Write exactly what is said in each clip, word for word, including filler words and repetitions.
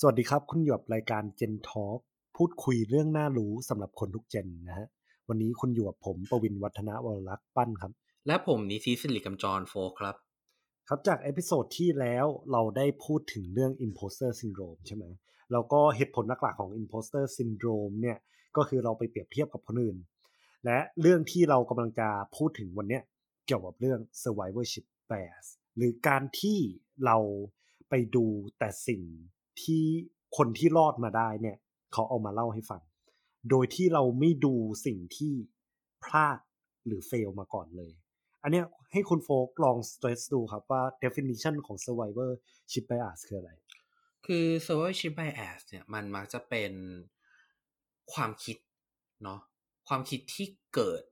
สวัสดีครับคุณหยวบรายการ Gen Talk พูดคุยเรื่องน่ารู้สำหรับคนทุกเจนนะฮะวันนี้คุณหยวบผมปวินวัฒนวรลักษณ์ปั้นครับและผมนิธิศิริกำจรโฟครับครับจากเอพิโซดที่แล้วเราได้พูดถึงเรื่อง Imposter Syndrome ใช่ไหมแล้วก็เหตุผลหลักๆของ Imposter Syndrome เนี่ยก็คือเราไปเปรียบเทียบกับคนอื่นและเรื่องที่เรากำลังจะพูดถึงวันนี้เกี่ยวกับเรื่อง Survivorship Bias หรือการที่เราไปดูแต่สิ่งที่คนที่รอดมาได้เนี่ยเขาเอามาเล่าให้ฟังโดยที่เราไม่ดูสิ่งที่พลาดหรือเฟลมาก่อนเลยอันเนี้ยให้คุณโฟกลอง stress ดูครับว่า definition ของ survivorship bias คืออะไรคือ survivorship bias เนี่ยมันมักจะเป็นความคิดเนาะความคิดที่เกิด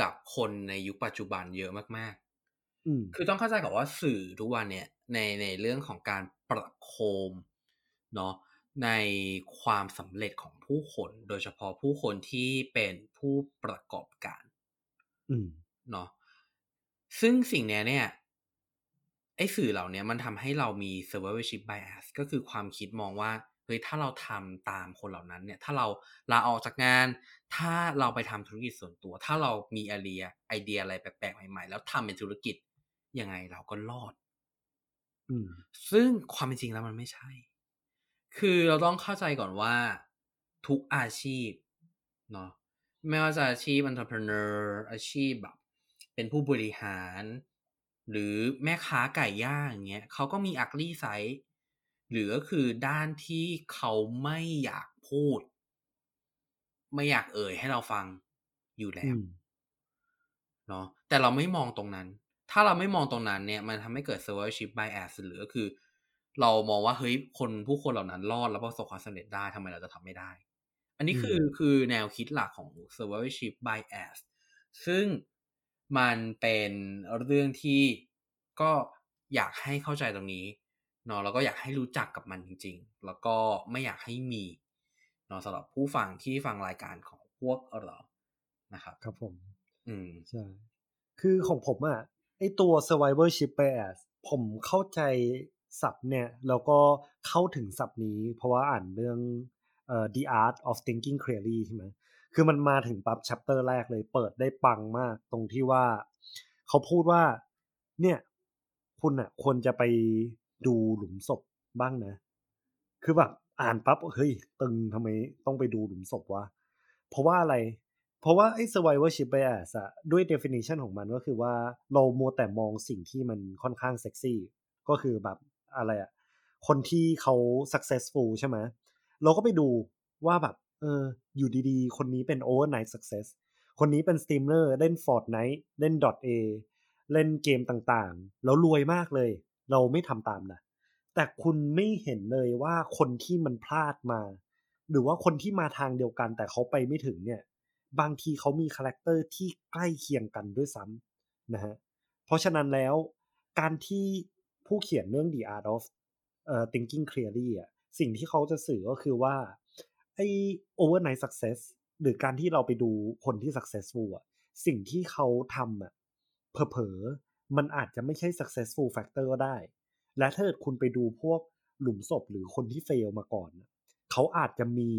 กับคนในยุคปัจจุบันเยอะมากๆคือต้องเข้าใจก่อนว่าสื่อทุกวันเนี่ยในในเรื่องของการประโคมเนาะในความสำเร็จของผู้คนโดยเฉพาะผู้คนที่เป็นผู้ประกอบการเนาะซึ่งสิ่งนี้เนี่ยไอ้สื่อเหล่านี้มันทำให้เรามี survivorship bias ก็คือความคิดมองว่าเฮ้ยถ้าเราทำตามคนเหล่านั้นเนี่ยถ้าเราลาออกจากงานถ้าเราไปทำธุรกิจส่วนตัวถ้าเรามีไอเดียไอเดียอะไรแปลกๆใหม่ๆแล้วทำเป็นธุรกิจยังไงเราก็รอดซึ่งความเป็นจริงแล้วมันไม่ใช่คือเราต้องเข้าใจก่อนว่าทุกอาชีพเนาะไม่ว่าจะอาชีพ entrepreneur อาชีพแบบเป็นผู้บริหารหรือแม่ค้าไก่ย่างอย่างเงี้ยเขาก็มี ugly side หรือก็คือด้านที่เขาไม่อยากพูดไม่อยากเอ่ยให้เราฟังอยู่แล้วเนาะแต่เราไม่มองตรงนั้นถ้าเราไม่มองตรงนั้นเนี่ยมันทำให้เกิด survivorship bias หรือก็คือเรามองว่าเฮ้ยคนผู้คนเหล่านั้นรอดแล้วประสบความสำเร็จได้ทำไมเราจะทำไม่ได้อันนี้คือคือแนวคิดหลักของ survivorship bias ซึ่งมันเป็นเรื่องที่ก็อยากให้เข้าใจตรงนี้เนาะแล้วก็อยากให้รู้จักกับมันจริงๆแล้วก็ไม่อยากให้มีเนาะสำหรับผู้ฟังที่ฟังรายการของพวกเรานะครับครับผมอืมใช่คือของผมอะไอตัว survivorship bias ผมเข้าใจศัพท์เนี่ยแล้วก็เข้าถึงศัพท์นี้เพราะว่าอ่านเรื่องเอ่อ The Art of Thinking Clearly ใช่ไหมคือมันมาถึงปั๊บ chapter แรกเลยเปิดได้ปังมากตรงที่ว่าเขาพูดว่าเนี่ยคุณน่ะควรจะไปดูหลุมศพบ้างนะคือแบบอ่านปั๊บเฮ้ยตึงทำไมต้องไปดูหลุมศพวะเพราะว่าอะไรเพราะว่าไอ้ survivorship bias อะด้วย definition ของมันก็คือว่าเรามัวแต่มองสิ่งที่มันค่อนข้างเซ็กซี่ก็คือแบบอะไรอ่ะคนที่เขา successful ใช่ไหมเราก็ไปดูว่าแบบเอออยู่ดีๆคนนี้เป็น overnight success คนนี้เป็นสตรีมเมอร์เล่น Fortnite เล่น .a เล่นเกมต่างๆแล้วรวยมากเลยเราไม่ทำตามนะแต่คุณไม่เห็นเลยว่าคนที่มันพลาดมาหรือว่าคนที่มาทางเดียวกันแต่เขาไปไม่ถึงเนี่ยบางทีเขามีคาแรคเตอร์ที่ใกล้เคียงกันด้วยซ้ำนะฮะเพราะฉะนั้นแล้วการที่ผู้เขียนเรื่อง The Art of เอ่อ Thinking Clearly อ่ะสิ่งที่เขาจะสื่อก็คือว่าไอ้ overnight success หรือการที่เราไปดูคนที่ successful อ่ะสิ่งที่เขาทำอ่ะเผลอๆมันอาจจะไม่ใช่ successful factor ก็ได้และถ้าคุณไปดูพวกหลุมศพหรือคนที่ fail มาก่อนเขาอาจจะมี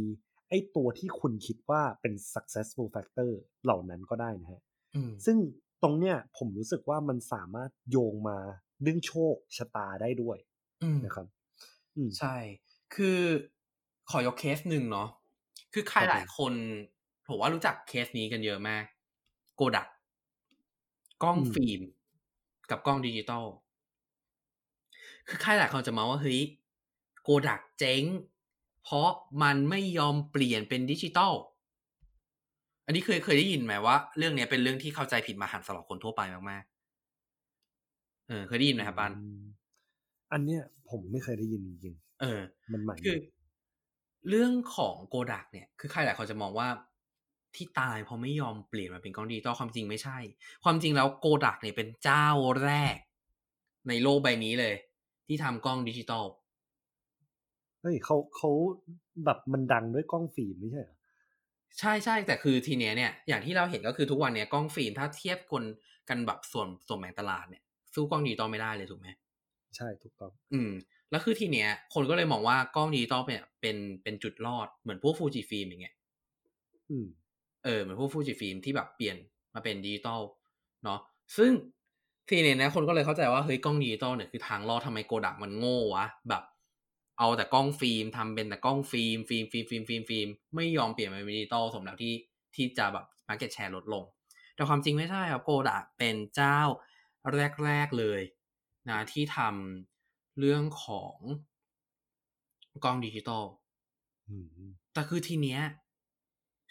ไอ้ตัวที่คุณคิดว่าเป็น successful factor เหล่านั้นก็ได้นะฮะซึ่งตรงเนี้ยผมรู้สึกว่ามันสามารถโยงมาเรื่องโชคชะตาได้ด้วยนะครับใช่คือขอยกเคสหนึ่งเนาะคือใครหลายคนผมว่ารู้จักเคสนี้กันเยอะมากโกดักกล้องฟิล์มกับกล้องดิจิตอลคือใครหลายคนจะมาว่าเฮ้ยโกดักเจ๊งเพราะมันไม่ยอมเปลี่ยนเป็นดิจิตอลอันนี้เคยเคยได้ยินไหมว่าเรื่องนี้เป็นเรื่องที่เข้าใจผิดมหันต์สำหรับคนทั่วไปมากๆเออเคยได้ยินไหมครับปันอันเนี้ยผมไม่เคยได้ยินจริงเออมันใหม่คือเรื่องของโกดักเนี่ยคือใครหลายคนจะมองว่าที่ตายเพราะไม่ยอมเปลี่ยนมาเป็นกล้องดิจิตอลความจริงไม่ใช่ความจริงแล้วโกดักเนี่ยเป็นเจ้าแรกในโลกใบนี้เลยที่ทำกล้องดิจิตอลเฮ้ยเขาเขาแบบมันดังด้วยกล้องฟิล์มไม่ใช่เหรอใช่ใช่แต่คือทีเนี้ยเนี่ยอย่างที่เราเห็นก็คือทุกวันเนี้ยกล้องฟิล์มถ้าเทียบคนกันแบบส่วนส่วนแบ่งตลาดเนี่ยสู้กล้องดิจิตอลไม่ได้เลยถูกไหมใช่ถูกต้องอืม แล้วคือทีเนี้ยคนก็เลยมองว่ากล้องดิจิตอลเนี่ยเป็นเป็นจุดรอดเหมือนพวกฟูจิฟิล์มอย่างเงี้ยอืมเออเหมือนพวกฟูจิฟิล์มที่แบบเปลี่ยนมาเป็นดิจิตอลเนาะซึ่งทีเนี้ยนะคนก็เลยเข้าใจว่าเฮ้ยกล้องดิจิตอลเนี่ยคือทางรอดทำไมโกดักมันโง่วะแบบเอาแต่กล้องฟิล์มทำเป็นแต่กล้องฟิล์มฟิล์มฟิล์มฟิล์มฟิล์มฟิล์มไม่ยอมเปลี่ยนมาเป็นดิจิตอลสมแล้วที่ที่จะแบบมาร์เก็ตแชร์ลดลงแต่ความจริงไม่ใช่ครับโกดักเป็นเจ้าแรกๆเลยนะที่ทำเรื่องของกล้องดิจิตอลแต่คือทีเนี้ย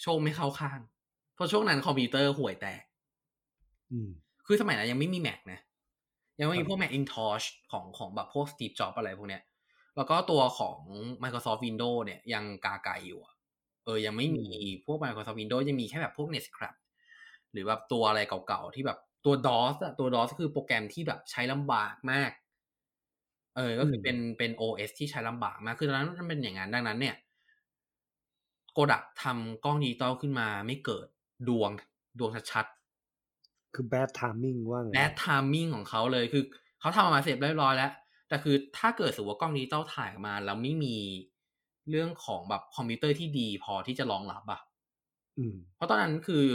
โชคไม่เข้าข้างเพราะช่วงนั้นคอมพิวเตอร์ห่วยแตกคือสมัยนั้นยังไม่มีแม็กนะยังไม่มีพวกแม็กอินทอชของของแบบพวกสตีฟจ็อบอะไรพวกเนี้ยแล้วก็ตัวของ Microsoft Windows เนี่ยยังกาไก่อยู่เออยังไม่มีพวก Microsoft Windows ยังมีแค่แบบพวก Netscrap หรือแบบตัวอะไรเก่าๆที่แบบตัว ดี โอ เอส อ่ะตัว ดี โอ เอส คือโปรแกรมที่แบบใช้ลำบากมากเออก็คือเป็นเป็น โอ เอส ที่ใช้ลำบากมากคือตอนนั้นมันเป็นอย่างนั้นดังนั้นเนี่ยโกดักทำกล้องดิจิตอลขึ้นมาไม่เกิดดวงดวงชัดๆคือ bad timing ว่าไง bad timing ของเขาเลยคือเขาทำมาเสร็จเรียบร้อยแล้วแต่คือถ้าเกิดสมมติว่ากล้องดิจิตอลถ่ายมาแล้วไม่มีเรื่องของแบบคอมพิวเตอร์ที่ดีพอที่จะรองรับอ่ะเพราะตอนนั้นคือ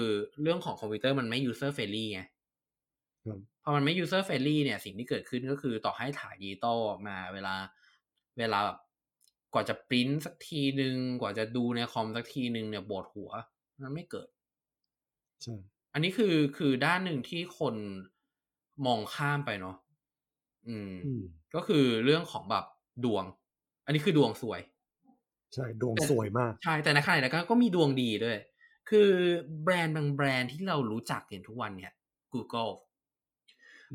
เรื่องของคอมพิวเตอร์มันไม่ user friendly ไงพอมันไม่ user friendly เนี่ยสิ่งที่เกิดขึ้นก็คือต่อให้ถ่ายดิจิตอลมาเวลาเวลาแบบกว่าจะปริ้นสักทีนึงกว่าจะดูในคอมสักทีนึงเนี่ยปวดหัวมันไม่เกิดใช่อันนี้คือคือด้านหนึ่งที่คนมองข้ามไปเนาะอืมก็คือเรื่องของแบบดวงอันนี้คือดวงสวยใช่ดวงสวยมากใช่แต่ในขณะเดียวกันก็มีดวงดีด้วยคือแบรนด์บางแบรนด์ที่เรารู้จักกันทุกวันเนี่ย Google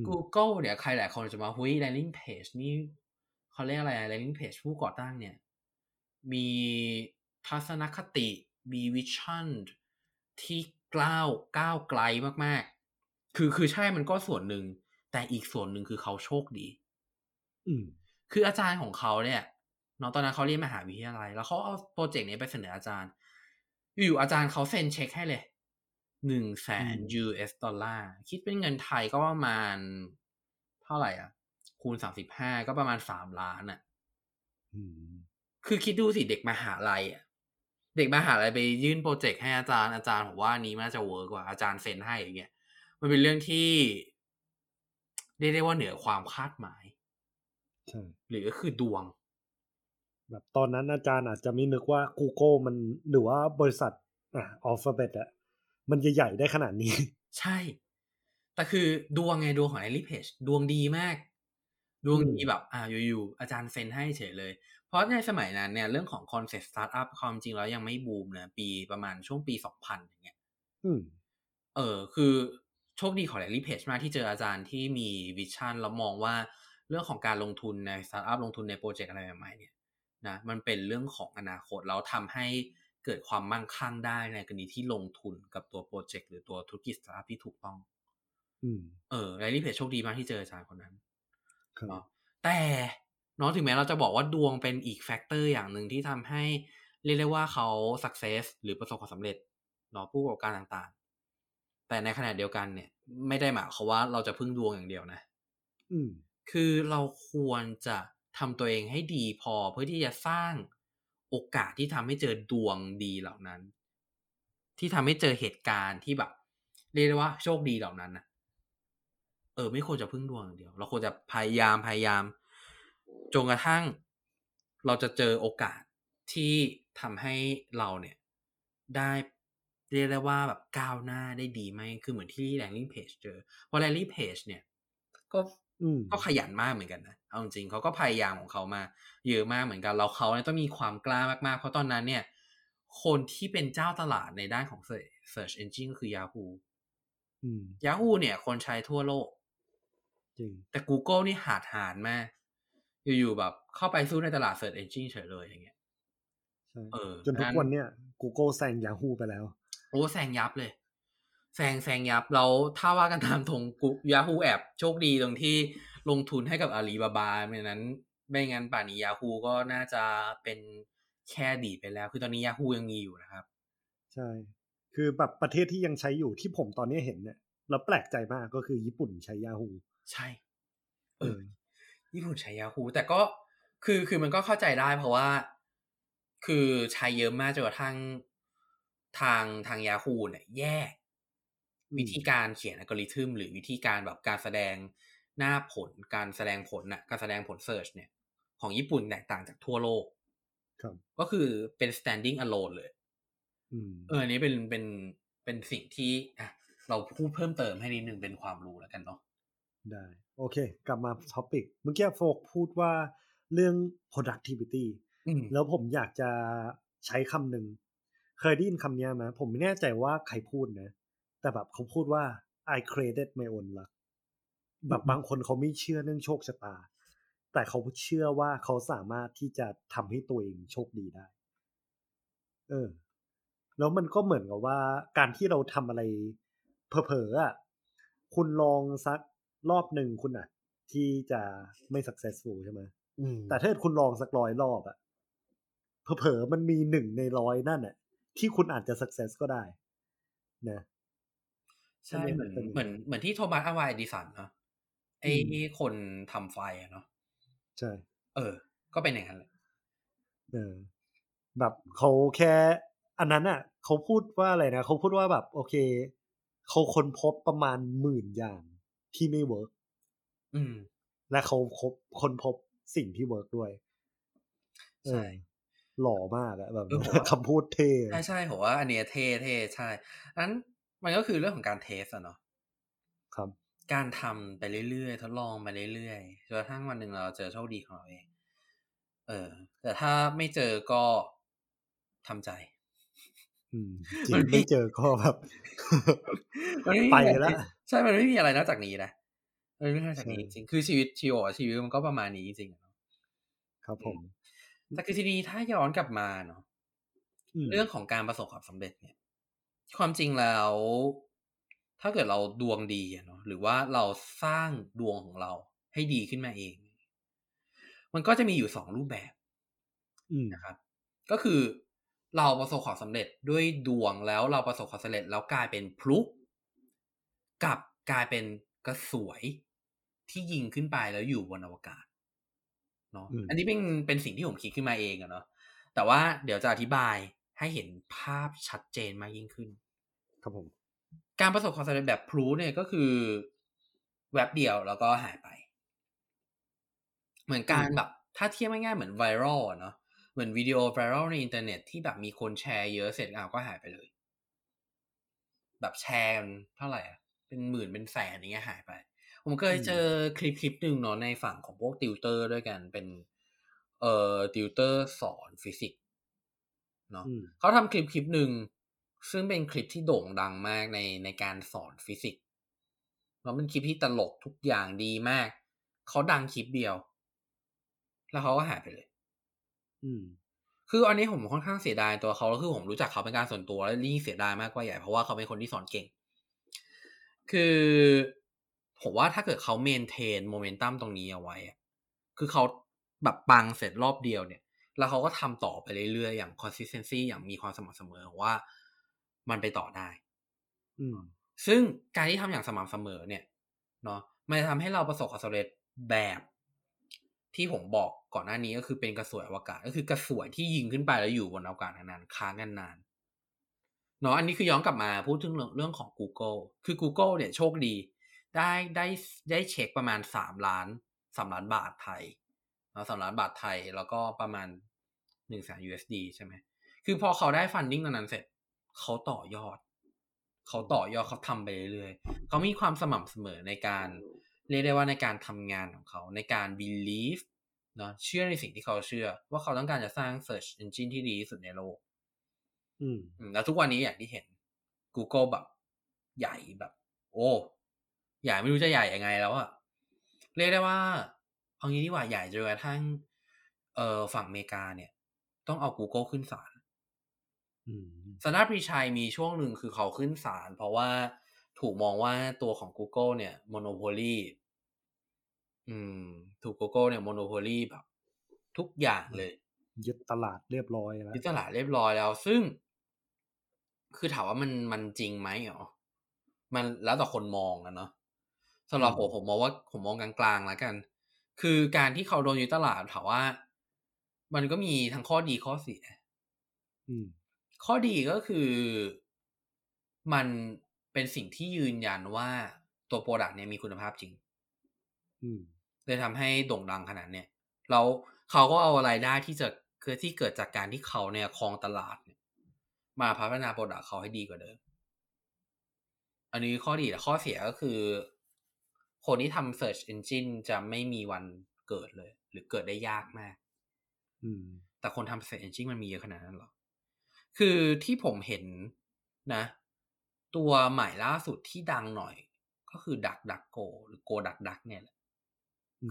Google เนี่ยใครหลายคนจะมาหุ้ย landing page นี่เขาเรียกอะไร landing page ผู้ก่อตั้งเนี่ยมีทัศนคติมีวิชั่นที่ก้าวก้าวไกลมากๆคือคือใช่มันก็ส่วนหนึ่งแต่อีกส่วนหนึ่งคือเขาโชคดีคืออาจารย์ของเขาเนี่ยเนาะตอนนั้นเขาเรียนมหาวิทยาลัยแล้วเขาเอาโปรเจกต์นี้ไปเสนออาจารย์อยู่อาจารย์เขาเซ็นเช็คให้เลย หนึ่งแสน ยู เอส ดอลลาร์คิดเป็นเงินไทยก็ประมาณเท่าไหร่อ่ะคูณสามสิบห้าก็ประมาณสามล้านอ่ะคือคิดดูสิเด็กมหาลัยอ่ะเด็กมหาลัยไปยื่นโปรเจกต์ให้อาจารย์อาจารย์ผมว่านี้มันน่าจะเวิร์กกว่าอาจารย์เซ็นให้อย่างเงี้ยมันเป็นเรื่องที่เรียกได้ว่าเหนือความคาดหมายใช่หรือก็คือดวงแบบตอนนั้นอาจารย์อาจจะไม่นึกว่า Google มันหรือว่าบริษัทอ่ะ Alphabet อ่ะมันจะใหญ่ได้ขนาดนี้ใช่แต่คือดวงไงดวงของ Landing Page ดวงดีมากดวงดีแบบอ่ะอยู่ๆอาจารย์เซ็นให้เฉยเลยเพราะในสมัยนั้นเนี่ยเรื่องของ Concept Startup ความจริงแล้วยังไม่บูมนะปีประมาณช่วงปีสองพันอย่างเงี้ยอืมเออคือโชคดีของ Landing Page มากที่เจออาจารย์ที่มีวิชั่นแล้วมองว่าเรื่องของการลงทุนใน Startup ลงทุนในโปรเจกต์อะไรใหม่ๆเนี่ยนะมันเป็นเรื่องของอนาคตแล้วทำให้เกิดความมั่งคั่งได้ในกรณีที่ลงทุนกับตัวโปรเจกต์หรือตัวธุรกิจสตาร์ทอัพที่ถูกต้องอืมเออไลลี่เพจโชคดีมากที่เจออาจารย์คนนั้นเนาะแต่เนาะถึงแม้เราจะบอกว่าดวงเป็นอีกแฟกเตอร์อย่างหนึ่งที่ทำให้เรียกได้ว่าเขาสักเซสหรือประสบความสำเร็จเนาะผู้ประกอบการต่างๆแต่ในขณะเดียวกันเนี่ยไม่ได้หมายความว่าเราจะพึ่งดวงอย่างเดียวนะอืมคือเราควรจะทำตัวเองให้ดีพอเพื่อที่จะสร้างโอกาสที่ทำให้เจอดวงดีเหล่านั้นที่ทำให้เจอเหตุการณ์ที่แบบเรียกได้ว่าโชคดีเหล่านั้นนะเออไม่ควรจะพึ่งดวงอย่างเดียวเราควรจะพยายามพยายามจนกระทั่งเราจะเจอโอกาสที่ทำให้เราเนี่ยได้เรียกได้ว่าแบบก้าวหน้าได้ดีไหมคือเหมือนที่ landing page เจอเพราะ landing page เนี่ยก็ก็ขยันมากเหมือนกันนะเอาจริงเขาก็พยายามของเขามาเยอะมากเหมือนกันเราเขาเนี่ยต้องมีความกล้ามากๆเพราะตอนนั้นเนี่ยคนที่เป็นเจ้าตลาดในด้านของ search engine ก็คือ Yahoo อืม Yahoo เนี่ยคนใช้ทั่วโลกจริงแต่ Google นี่หาดหานมากอยู่ๆแบบเข้าไปสู้ในตลาด search engine เฉยเลยอย่างเงี้ยใช่จนทุกวันเนี่ย Google แซง Yahoo ไปแล้วโอ้แซงยับเลยแซงแซงยับเราถ้าว่ากันตามตรง Yahoo แอบโชคดีตรงที่ลงทุนให้กับ Alibaba ไม่นั้นไม่งั้นป่านนี้ Yahoo ก็น่าจะเป็นแค่ดีไปแล้วคือตอนนี้ Yahoo ยังมีอยู่นะครับใช่คือแบบประเทศที่ยังใช้อยู่ที่ผมตอนนี้เห็นเนี่ยแล้วแปลกใจมากก็คือญี่ปุ่นใช้ Yahoo ใช่เออญี่ปุ่นใช้ Yahoo แต่ก็ คือคือมันก็เข้าใจได้เพราะว่าคือใช้เยอะมากจนกระทั่งทางทาง Yahoo เนี่ยแยกวิธีการเขียนอัลกอริทึมหรือวิธีการแบบการแสดงหน้าผลการแสดงผลน่ะการแสดงผลเสิร์ชเนี่ยของญี่ปุ่นแตกต่างจากทั่วโลกก็คือเป็น standing alone เลยเอออันนี้เป็นเป็นเป็นสิ่งที่อ่ะเราพูดเพิ่มเติมให้นิดนึงเป็นความรู้แล้วกันเนาะได้โอเคกลับมาท็อปิกเมื่อกี้โฟกพูดว่าเรื่อง productivity แล้วผมอยากจะใช้คำหนึ่งเคยได้ยินคำนี้ไหมผมไม่แน่ใจว่าใครพูดนะแต่แบบเขาพูดว่า I created my own luck แบบบางคนเขาไม่เชื่อเรื่องโชคชะตาแต่เขาเชื่อว่าเขาสามารถที่จะทำให้ตัวเองโชคดีได้เออแล้วมันก็เหมือนกับว่าการที่เราทำอะไรเผลอๆอ่ะคุณลองสักรอบหนึ่งคุณอ่ะที่จะไม่ successful ใช่ไหมแต่ถ้าคุณลองสักร้อยรอบอ่ะเผลอๆมันมีหนึ่งในร้อยนั่นอ่ะที่คุณอาจจะ success ก็ได้นะใช่เหมือนเหมือนเหมือนที่โทมัส อไวน์ เอดิสันเนาะไอ้คนทำไฟอ่ะเนาะใช่เออก็เป็นอย่างนั้นแหละเออแบบเขาแค่อันนั้นอ่ะเขาพูดว่าอะไรนะเขาพูดว่าแบบโอเคเขาค้นพบประมาณหมื่นอย่างที่ไม่เวิร์กอืมและเขาคบค้นพบสิ่งที่เวิร์กด้วยใช่หล่อมากอะแบบคำพูดเท่ใช่ใช่ผมว่าอันเนี้ยเท่เท่ใช่นั้นมันก็คือเรื่องของการเทสอะเนาะครับการทำไปเรื่อยๆทดลองไปเรื่อยๆจนกระทั่งวันหนึ่งเราเจอโชคดีของเราเองเออแต่ถ้าไม่เจอก็ทำใจมันไม่เจอก็แบบไปแล้วใช่มันไม่มีอะไรนอกจากนี้นะมันไม่มีจากนี้จริงคือชีวิตชีวะชีวิตมันก็ประมาณนี้จริงๆครับผมแต่คือทีนี้ถ้าย้อนกลับมาเนาะเรื่องของการประสบความสำเร็จเนี่ยความจริงแล้วถ้าเกิดเราดวงดีเนาะหรือว่าเราสร้างดวงของเราให้ดีขึ้นมาเองมันก็จะมีอยู่สองรูปแบบนะครับก็คือเราประสบความสำเร็จด้วยดวงแล้วเราประสบความสำเร็จแล้วกลายเป็นพลุกับกลายเป็นกระสวยที่ยิงขึ้นไปแล้วอยู่บนอวกาศเนาะอันนี้เป็นเป็นสิ่งที่ผมคิดขึ้นมาเองอะเนาะแต่ว่าเดี๋ยวจะอธิบายให้เห็นภาพชัดเจนมากยิ่งขึ้นครับผมการประสบความสำเร็จแบบพลุเนี่ยก็คือแวบเดียวแล้วก็หายไปเหมือนการแบบถ้าเทียบง่ายๆเหมือนไวรัลอะเนาะเหมือนวิดีโอไวรัลในอินเทอร์เน็ตที่แบบมีคนแชร์เยอะเสร็จอ้าวก็หายไปเลยแบบแชร์เท่าไหร่อ่ะเป็นหมื่นเป็นแสนอย่างเงี้ยหายไปผมเคยเจอคลิปคลิปหนึ่งเนาะในฝั่งของพวกติวเตอร์ด้วยกันเป็นเอ่อติวเตอร์สอนฟิสิกส์เนาะเขาทำคลิปคลิปหนึ่งซึ่งเป็นคลิปที่โด่งดังมากในในการสอนฟิสิกส์แล้วเป็นคลิปที่ตลกทุกอย่างดีมากเขาดังคลิปเดียวแล้วเขาก็หายไปเลยอืมคืออันนี้ผมค่อนข้างเสียดายตัวเขาแล้วคือผมรู้จักเขาเป็นการส่วนตัวแล้วยิ่งเสียดายมากกว่าใหญ่เพราะว่าเขาเป็นคนที่สอนเก่งคือผมว่าถ้าเกิดเขาเมนเทนโมเมนตัมตรงนี้เอาไว้คือเขาแบบปังเสร็จรอบเดียวเนี่ยแล้วเขาก็ทำต่อไปเรื่อยๆอย่างคอนสิสเทนซีอย่างมีความสม่ำเสมอว่ามันไปต่อได้อืมซึ่งการที่ทำอย่างสม่ำเสมอเนี่ยเนาะมันจะทำให้เราประสบความสำเร็จแบบที่ผมบอกก่อนหน้านี้ก็คือเป็นกระสวยอวกาศก็คือกระสวยที่ยิงขึ้นไปแล้วอยู่บนอวกาศนานๆค้างนานๆเนาะอันนี้คือย้อนกลับมาพูดถึงเรื่องของ Google คือ Google เนี่ยโชคดีได้ได้ได้เช็คประมาณสามล้านบาทไทยเนาะสามล้านบาทไทยแล้วก็ประมาณ หนึ่งแสนยู เอส ดี ใช่ไหมคือพอเขาได้ฟันดิ้งตรงนั้นเสร็จเขาต่อยอดเขาต่อยอดเขาทำไปเรื่อยๆเขามีความสม่ำเสมอในการเรียกได้ว่าในการทำงานของเขาในการ believe เนาะเชื่อในสิ่งที่เขาเชื่อว่าเขาต้องการจะสร้าง search engine ที่ดีที่สุดในโลกอืมแล้วทุกวันนี้อย่างที่เห็น Google แบบใหญ่แบบโอ้ใหญ่ไม่รู้จะใหญ่ยังไงแล้วอะเรียกได้ว่าเอางี้ดีกว่าใหญ่จนกระทั่งเอ่อฝั่งอเมริกาเนี่ยต้องเอา Google ขึ้นศาลอืมสนธิปรีชัยมีช่วงหนึ่งคือเขาขึ้นศาลเพราะว่าถูกมองว่าตัวของ Google เนี่ย monopoly อืมถูก Google เนี่ย monopoly แบบทุกอย่างเลยยึดตลาดเรียบร้อยแล้วยึดตลาดเรียบร้อยแล้วซึ่งคือถามว่ามันมันจริงไหมหรอมันแล้วแต่คนมองนะเนาะสำหรับผมผมมองว่าผมมองกลางๆแล้วกันคือการที่เขาโดนยึดตลาดถามว่า มันก็มีทั้งข้อดีข้อเสียข้อดีก็คือมันเป็นสิ่งที่ยืนยันว่าตัวโปรดักต์เนี่ยมีคุณภาพจริงเลยทำให้โด่งดังขนาดเนี้ยแล้วเขาก็เอารายได้ที่จะคือที่เกิดจากการที่เขาเนี่ยครองตลาดมาพัฒนาโปรดักต์เขาให้ดีกว่าเดิมอันนี้ข้อดีแต่ข้อเสียก็คือคนที่ทำ search engine จะไม่มีวันเกิดเลยหรือเกิดได้ยากมากแต่คนทำ search engine มันมีเยอะขนาดนั้นหรอคือที่ผมเห็นนะตัวใหม่ล่าสุดที่ดังหน่อยก็คือ DuckDuckGo หรือ GoDuckDuck เนี่ยแหละ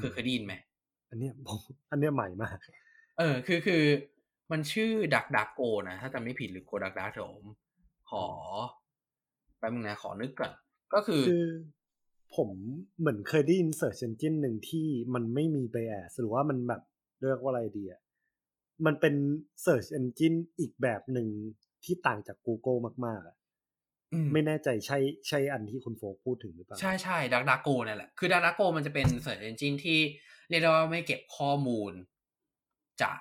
คือเคยได้ยินไหมอันเนี้ยผมอันเนี้ยใหม่มากเออคือคือมันชื่อ DuckDuckGo นะถ้าจำไม่ผิดหรือ GoDuckDuck ผมขอแป๊บนึงนะขอนึกก่อนก็คือผมเหมือนเคยได้ยิน search engine นึงที่มันไม่มี bias หรือว่ามันแบบเรียกว่าอะไรดีอ่ะมันเป็น search engine อีกแบบหนึ่งที่ต่างจาก Google มากๆอ่ะไม่แน่ใจใช่ใช่อันที่คุณโฟพูดถึงหรือเปล่าใช่ๆ DuckDuckGo นั่นแหละคือ DuckDuckGo มันจะเป็น search engine ที่เรียกว่าไม่เก็บข้อมูลจาก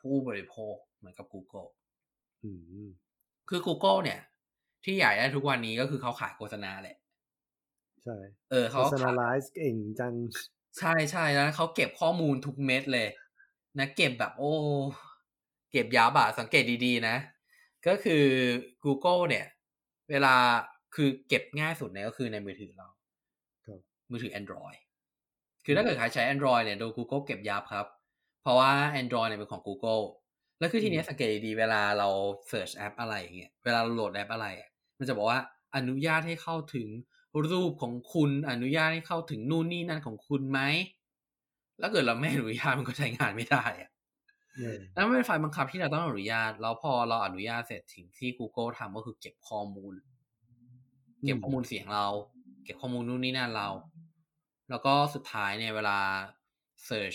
ผู้บริโภคเหมือนกับ Google อืมคือ Google เนี่ยที่ใหญ่ได้ทุกวันนี้ก็คือเขาขายโฆษณาแหละใช่เออเขา personalize เก่งจังใช่ๆแล้วเขาเก็บข้อมูลทุกเม็ดเลยนะเก็บแบบโอ้เก็บยาวบ่าสังเกตดีๆนะก็คือ Google เนี่ยเวลาคือเก็บง่ายสุดเนี่ยก็คือในมือถือเราครับมือถือ Android คือถ้าเกิดใครใช้ Android เนี่ยโดน Google เก็บยาวครับเพราะว่า Android เนี่ยเป็นของ Google แล้วคือทีนี้สังเกตดีๆเวลาเราเสิร์ชแอปอะไรอย่างเงี้ยเวลาเราโหลดแอปอะไรมันจะบอกว่าอนุญาตให้เข้าถึงรูปของคุณอนุญาตให้เข้าถึงนู่นนี่นั่นของคุณไหมแล้วเกิดเราไม่อนุญาตมันก็ใช้งานไม่ได้อะนั่นเป็นไฟล์บังคับที่เราต้องอนุญาตแล้วพอเราอนุญาตเสร็จสิ่งที่ Google ทำก็คือเก็บข้อมูลเก็บข้อมูลเสียงเราเก็บข้อมูลนู่นนี่นั่นเราแล้วก็สุดท้ายเนี่ยเวลาเสิร์ช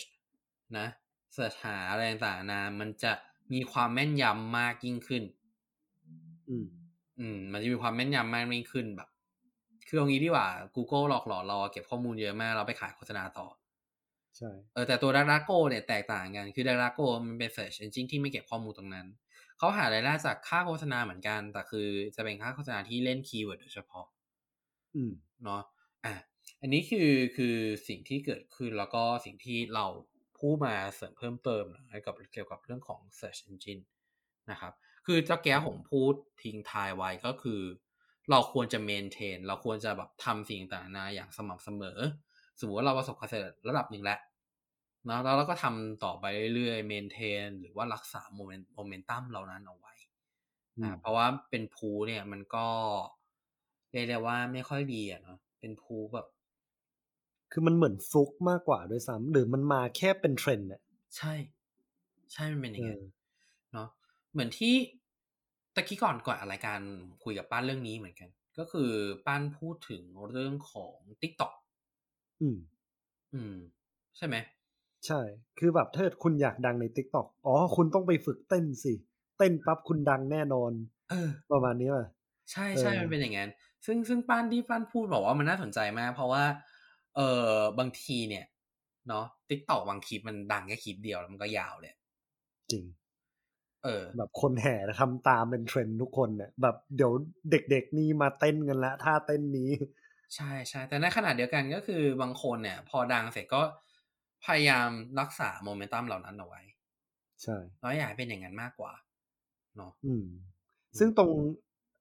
นะเสิร์ชหาอะไรต่างๆนะมันจะมีความแม่นยำมากยิ่งขึ้นอืมอืมมันจะมีความแม่นยำมากยิ่งขึ้นแบบคือตรงนี้ดีกว่า Google หลอกหลอนเราเก็บข้อมูลเยอะมากเราไปขายโฆษณาต่อใช่เออแต่ตัว DuckDuckGo เนี่ยแตกต่างกันคือ DuckDuckGo มันเป็น search engine ที่ไม่เก็บข้อมูลตรงนั้นเขาหารายได้จากค่าโฆษณาเหมือนกันแต่คือจะเป็นค่าโฆษณาที่เล่นคีย์เวิร์ดโดยเฉพาะอืมเนาะอ่ะอันนี้คือคือสิ่งที่เกิดขึ้นแล้วก็สิ่งที่เราผู้มาเสริมเพิ่มเติมนะกับเกี่ยวกับเรื่องของ search engine นะครับคือเจ้าแก้ผมพูดทิ้งทายไว้ก็คือเราควรจะ maintain เราควรจะแบบทำสิ่งต่างๆนะอย่างสม่ำเสมอสมมุติว่าเราประสบความสำเร็จระดับหนึ่งแล้วนะแล้วเราก็ทำต่อไปเรื่อยๆ maintain หรือว่ารักษาโมเมนตัมเหล่านั้นเอาไว้นะเพราะว่าเป็นพูเนี่ยมันก็เรียกได้ว่าไม่ค่อยดีอ่ะเนาะเป็นพูแบบคือมันเหมือนฟลุกมากกว่าด้วยซ้ำหรือมันมาแค่เป็นเทรนด์เนี่ยใช่ใช่มันเป็นอย่างเงี้ยเนาะเหมือนที่ตะกี้ก่อนก่อนรายการคุยกับป้านเรื่องนี้เหมือนกันก็คือป้านพูดถึงเรื่องของ TikTok อืมอืมใช่ไหมใช่คือแบบเทิดคุณอยากดังใน TikTok อ๋อคุณต้องไปฝึกเต้นสิเต้นปั๊บคุณดังแน่นอนเออประมาณนี้ป่ะใช่ใช่มันเป็นอย่างนั้นซึ่งซึ่งป้านที่ป้านพูดบอกว่ามันน่าสนใจมากเพราะว่าเออบางทีเนี่ยเนาะ TikTok บางคลิปมันดังแค่คลิปเดียวแล้วมันก็ยาวเลยจริงเออแบบคนแห่ทำตามเป็นเทรนด์ทุกคนเนี่ยแบบเดี๋ยวเด็กๆนี่มาเต้นกันละท่าเต้นนี้ใช่ๆแต่ในขณะเดียวกันก็คือบางคนเนี่ยพอดังเสร็จก็พยายามรักษาโมเมนตัมเหล่านั้นเอาไว้ใช่แล้วอยากเป็นอย่างนั้นมากกว่าเนาะอืมซึ่งตรง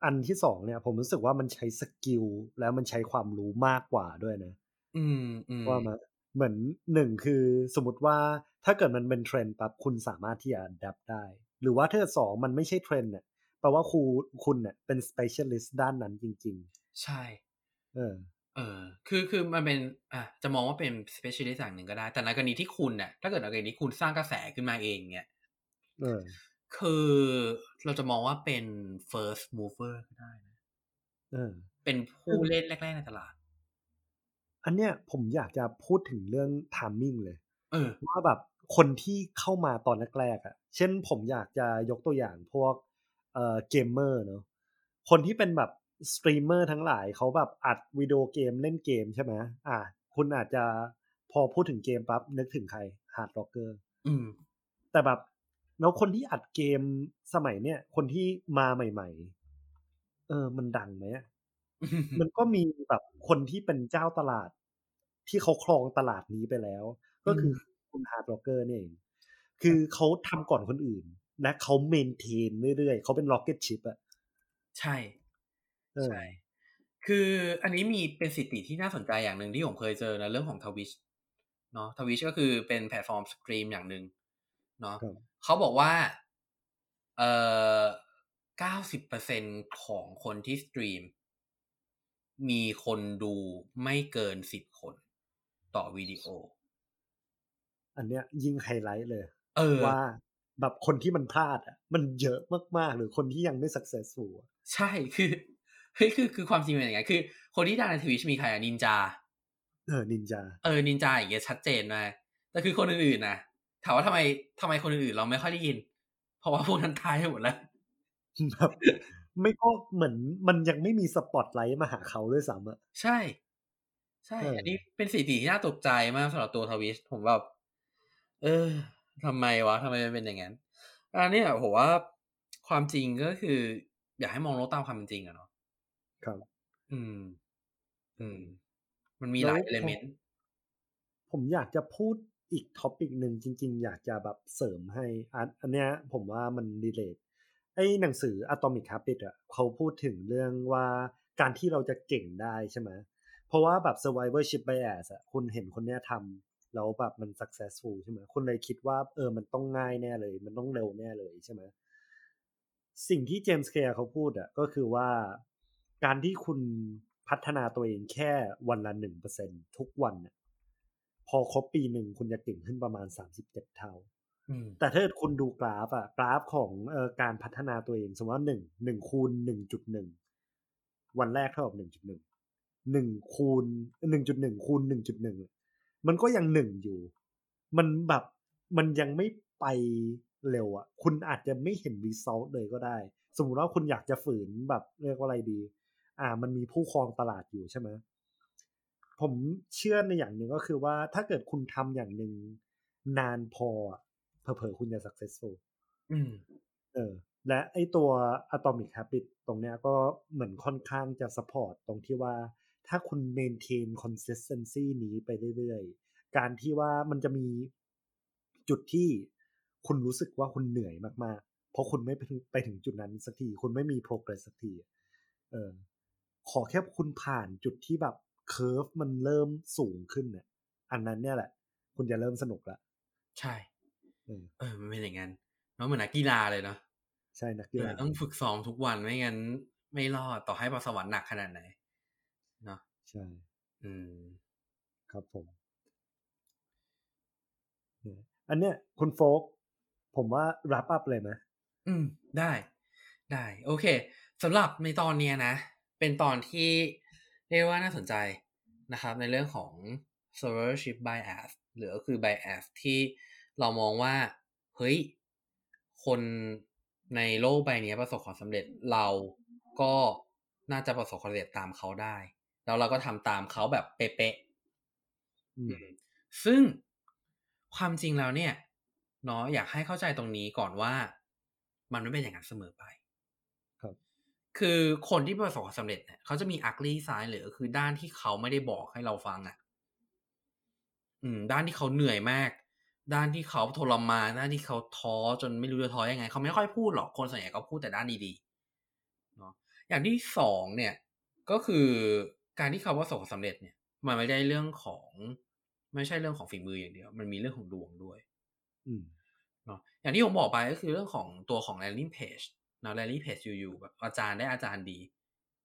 อันที่สองเนี่ยผมรู้สึกว่ามันใช้สกิลแล้วมันใช้ความรู้มากกว่าด้วยนะอืมว่ามาเหมือนหนึ่งคือสมมติว่าถ้าเกิดมันเป็นเทรนด์ปั๊บคุณสามารถที่จะดับได้หรือว่าเทอร์สองมันไม่ใช่เทรนด์เนี่ยแปลว่าครูคุณเนี่ยเป็น specialist ด้านนั้นจริงๆใช่เออเออคือคือมันเป็นอ่ะจะมองว่าเป็น specialist อย่างหนึ่งก็ได้แต่ในกรณีที่คุณเนี่ยถ้าเกิดในกรณีคุณสร้างกระแสขึ้นมาเองเนี่ยเออคือเราจะมองว่าเป็น first mover ก็ได้นะเออเป็นผู้เล่นแรกๆในตลาดอันเนี้ยผมอยากจะพูดถึงเรื่อง timing เลยเออว่าแบบคนที่เข้ามาตอนแรกๆอ่ะเช่นผมอยากจะยกตัวอย่างพวกเอ่อเกมเมอร์เนาะคนที่เป็นแบบสตรีมเมอร์ทั้งหลายเขาแบบอัดวิดีโอเกมเล่นเกมใช่ไหมอ่ะคุณอาจจะพอพูดถึงเกมปั๊บนึกถึงใครฮาร์ดร็อกเกอร์แต่แบบ แล้วคนที่อัดเกมสมัยเนี้ยคนที่มาใหม่ๆเออมันดังไหมมันก็มีแบบคนที่เป็นเจ้าตลาดที่เขาครองตลาดนี้ไปแล้วก็คือคุณฮาร์ดร็อกเกอร์นี่เองคือเขาทำก่อนคนอื่นและเขาเมนเทนเรื่อยๆเขาเป็นร็อกเก็ตชิพอะใช่ใช่คืออันนี้มีเป็นสิทธิที่น่าสนใจอย่างหนึ่งที่ผมเคยเจอนะเรื่องของ Twitch เนาะ Twitch ก็คือเป็นแพลตฟอร์มสตรีมอย่างหนึ่งเนาะเขาบอกว่าเอ่อ เก้าสิบเปอร์เซ็นต์ ของคนที่สตรีมมีคนดูไม่เกินสิบคนต่อวิดีโออันเนี้ยยิ่งไฮไลท์เลยเออว่าแบบคนที่มันพลาดอ่ะมันเยอะมากๆหรือคนที่ยังไม่ successful ใช่คือเฮ้ยคือคือความจริงเป็นยังไงคือคนที่ดังใน Twitch มีใครอ่ะนินจาเออนินจาเออนินจาอย่างเงี้ยชัดเจนนะแต่คือคนอื่นๆนะถามว่าทำไมทำไมคนอื่นๆเราไม่ค่อยได้ยินเพราะว่าพวกนั้นตายหมดแล้วครับไม่ก็เหมือนมันยังไม่มีสปอตไลท์มาหาเขาด้วยซ้ำอ่ะใช่ใช่อันนี้เป็นสิ่งที่น่าตกใจมากสำหรับตัว Twitch ผมแบบเออทำไมวะทำไมมันเป็นอย่างนั้นอันนี้ผมว่าความจริงก็คืออยากให้มองโลกตามความเป็นจริงอะเนาะครับอืมอืมมันมีหลายเอลิเมนต์ผมอยากจะพูดอีกท็อปิกหนึ่งจริงๆอยากจะแบบเสริมให้อันเนี้ยผมว่ามันรีเลทไอ้หนังสือ Atomic Habits อ่ะเขาพูดถึงเรื่องว่าการที่เราจะเก่งได้ใช่ไหมเพราะว่าแบบ Survivorship Bias อ่ะคุณเห็นคนเนี้ยทำแล้วแบบมัน successful ใช่ไหมคุณเลยคิดว่าเออมันต้องง่ายแน่เลยมันต้องเร็วแน่เลยใช่ไหมสิ่งที่เจมส์ เคลียร์เขาพูดอ่ะก็คือว่าการที่คุณพัฒนาตัวเองแค่วันละ หนึ่งเปอร์เซ็นต์ ทุกวันน่ะพอครบปีหนึ่งคุณจะเก่งขึ้นประมาณสามสิบเจ็ดเท่าแต่ถ้าคุณดูกราฟอ่ะกราฟของเอ่อการพัฒนาตัวเองสมมติว่าหนึ่ง หนึ่งคูณ หนึ่งจุดหนึ่ง วันแรกเท่ากับ หนึ่งจุดหนึ่ง หนึ่งคูณ หนึ่งจุดหนึ่ง คูณ หนึ่งจุดหนึ่ง มันก็ยังหนึ่งอยู่มันแบบมันยังไม่ไปเร็วอ่ะคุณอาจจะไม่เห็น result เลยก็ได้สมมุติว่าคุณอยากจะฝืนแบบเรียกว่าอะไรดีอ่ามันมีผู้ครองตลาดอยู่ใช่ไหมผมเชื่อในอย่างหนึ่งก็คือว่าถ้าเกิดคุณทำอย่างหนึ่งนานพอเผลอๆคุณจะ successful อืมเออและไอตัว Atomic Habit ตรงเนี้ยก็เหมือนค่อนข้างจะ support ตรงที่ว่าถ้าคุณ maintain consistency นี้ไปเรื่อยๆการที่ว่ามันจะมีจุดที่คุณรู้สึกว่าคุณเหนื่อยมากๆเพราะคุณไม่ไปถึงจุดนั้นสักทีคุณไม่มี progress สักทีเออขอแค่คุณผ่านจุดที่แบบเคิร์ฟมันเริ่มสูงขึ้นเนี่ยอันนั้นเนี่ยแหละคุณจะเริ่มสนุกละใช่เออมันเป็นอย่างนั้นเนาะเหมือนนักกีฬาเลยเนาะใช่นักกีฬาต้องฝึกซ้อมทุกวันไม่งั้นไม่รอดต่อให้ประสวรรค์หนักขนาดไหนเนาะใช่อืมครับผมอันเนี้ยคุณโฟกผมว่ารับอัพเลยไหมอืมได้ได้โอเคสำหรับในตอนเนี้ยนะเป็นตอนที่เรียกว่าน่าสนใจนะครับในเรื่องของ survivorship bias หรือก็คือ bias ที่เรามองว่าเฮ้ยคนในโลกใบนี้ประสบความสำเร็จเราก็น่าจะประสบความสำเร็จตามเขาได้แล้วเราก็ทำตามเขาแบบเป๊ะๆซึ่งความจริงแล้วเนี่ยเนาะอยากให้เข้าใจตรงนี้ก่อนว่ามันไม่เป็นอย่างนั้นเสมอไปคือคนที่ประสบความสำเร็จเนี่ยเขาจะมีอักลี่ซ้ายหรือคือด้านที่เขาไม่ได้บอกให้เราฟังอ่ะอืมด้านที่เขาเหนื่อยมากด้านที่เขาทรมานด้านที่เขาท้อจนไม่รู้จะท้อยังไงเขาไม่ค่อยพูดหรอกคนส่วนใหญ่ก็พูดแต่ด้านดีๆเนาะอย่างที่สองเนี่ยก็คือการที่เขาประสบความสำเร็จเนี่ยมันไม่ได้เรื่องของไม่ใช่เรื่องของฝีมืออย่างเดียวมันมีเรื่องของดวงด้วยอืมเนาะอย่างที่ผมบอกไปก็คือเรื่องของตัวของ landing pageนะแรลลี่เพจอยู่ๆแบบอาจารย์ได้อาจารย์ดี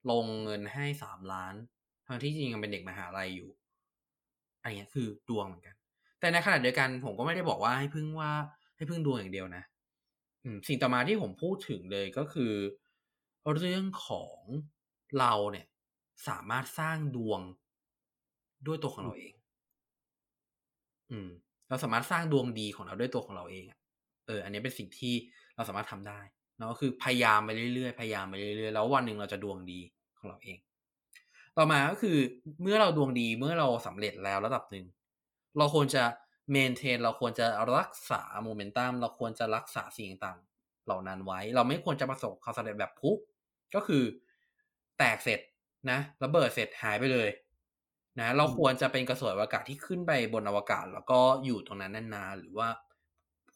ลงเงินให้สามล้านทั้งที่จริงยังเป็นเด็กมหาลัยอยู่อันนี้คือดวงเหมือนกันแต่ในขณะเดียวกันผมก็ไม่ได้บอกว่าให้พึ่งว่าให้พึ่งดวงอย่างเดียวนะอืมสิ่งต่อมาที่ผมพูดถึงเลยก็คือเรื่องของเราเนี่ยสามารถสร้างดวงด้วยตัวของเราเองอืมเราสามารถสร้างดวงดีของเราด้วยตัวของเราเองเอออันนี้เป็นสิ่งที่เราสามารถทำได้เนาะคือพยายามไปเรื่อยๆพยายามไปเรื่อยๆแล้ววันหนึ่งเราจะดวงดีของเราเองต่อมาก็คือเมื่อเราดวงดีเมื่อเราสำเร็จแล้วระดับหนึ่งเราควรจะ maintain เราควรจะรักษาโมเมนตัมเราควรจะรักษาสิ่งต่างๆเหล่านั้นไว้เราไม่ควรจะประสบความสำเร็จแบบพุกก็คือแตกเสร็จนะระเบิดเสร็จหายไปเลยนะเราควรจะเป็นกระสวยอวกาศที่ขึ้นไปบนอวกาศแล้วก็อยู่ตรงนั้นนานๆหรือว่า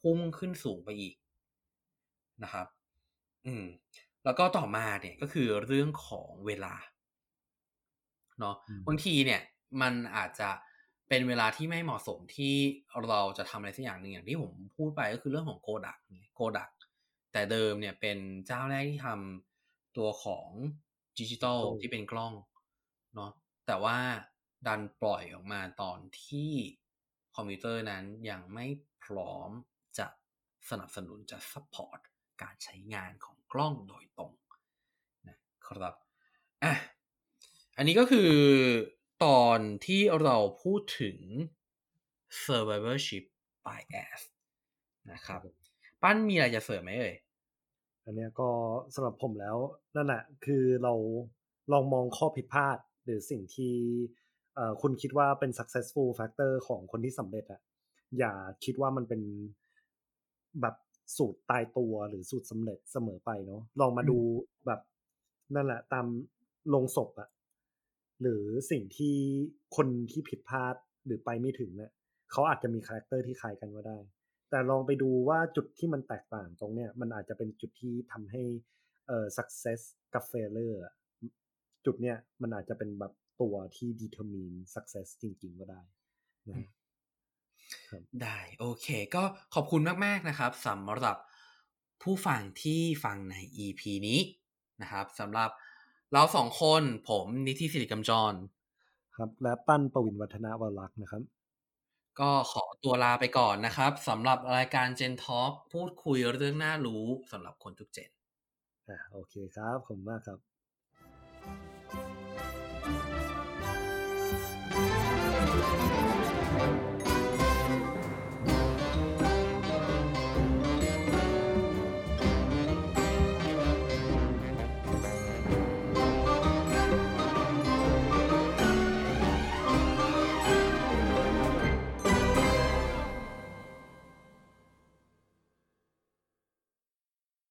พุ่งขึ้นสูงไปอีกนะครับอืมแล้วก็ต่อมาเนี่ยก็คือเรื่องของเวลาเนาะบางทีเนี่ยมันอาจจะเป็นเวลาที่ไม่เหมาะสมที่เราจะทำอะไรสักอย่างหนึ่งอย่างที่ผมพูดไปก็คือเรื่องของโกดักโกดักแต่เดิมเนี่ยเป็นเจ้าแรกที่ทำตัวของดิจิตอลที่เป็นกล้องเนาะแต่ว่าดันปล่อยออกมาตอนที่คอมพิวเตอร์นั้นยังไม่พร้อมจะสนับสนุนจะซัพพอร์ตการใช้งานของกล้องโดยตรงนะครับอ่ะอันนี้ก็คือตอนที่เราพูดถึง Survivorship Bias นะครับปั้นมีอะไรจะเสริมไหมเอ่ยอันนี้ก็สำหรับผมแล้วนั่นแหละคือเราลองมองข้อผิดพลาดหรือสิ่งที่คุณคิดว่าเป็น successful factor ของคนที่สำเร็จอะอย่าคิดว่ามันเป็นแบบสูตรตายตัวหรือสูตรสำเร็จเสมอไปเนาะลองมาดูแบบนั่นแหละตามลงศพอะหรือสิ่งที่คนที่ผิดพลาดหรือไปไม่ถึงเนี่ยเขาอาจจะมีคาแรคเตอร์ที่คล้ายกันก็ได้แต่ลองไปดูว่าจุดที่มันแตกต่างตรงเนี้ยมันอาจจะเป็นจุดที่ทำให้เอ่อ success กับ failure จุดเนี้ยมันอาจจะเป็นแบบตัวที่ determine success จริงๆก็ได้นะได้โอเคก็ขอบคุณมากๆนะครับสำหรับผู้ฟังที่ฟังใน อี พี นี้นะครับสำหรับเราสองคนผมนิติศิริกำจรครับและปั้นประวินวัฒนวรักษ์นะครับก็ขอตัวลาไปก่อนนะครับสำหรับรายการ Gen Talk พูดคุยเรื่องน่ารู้สำหรับคนทุกเจนอ่าโอเคครับขอบคุณมากครับ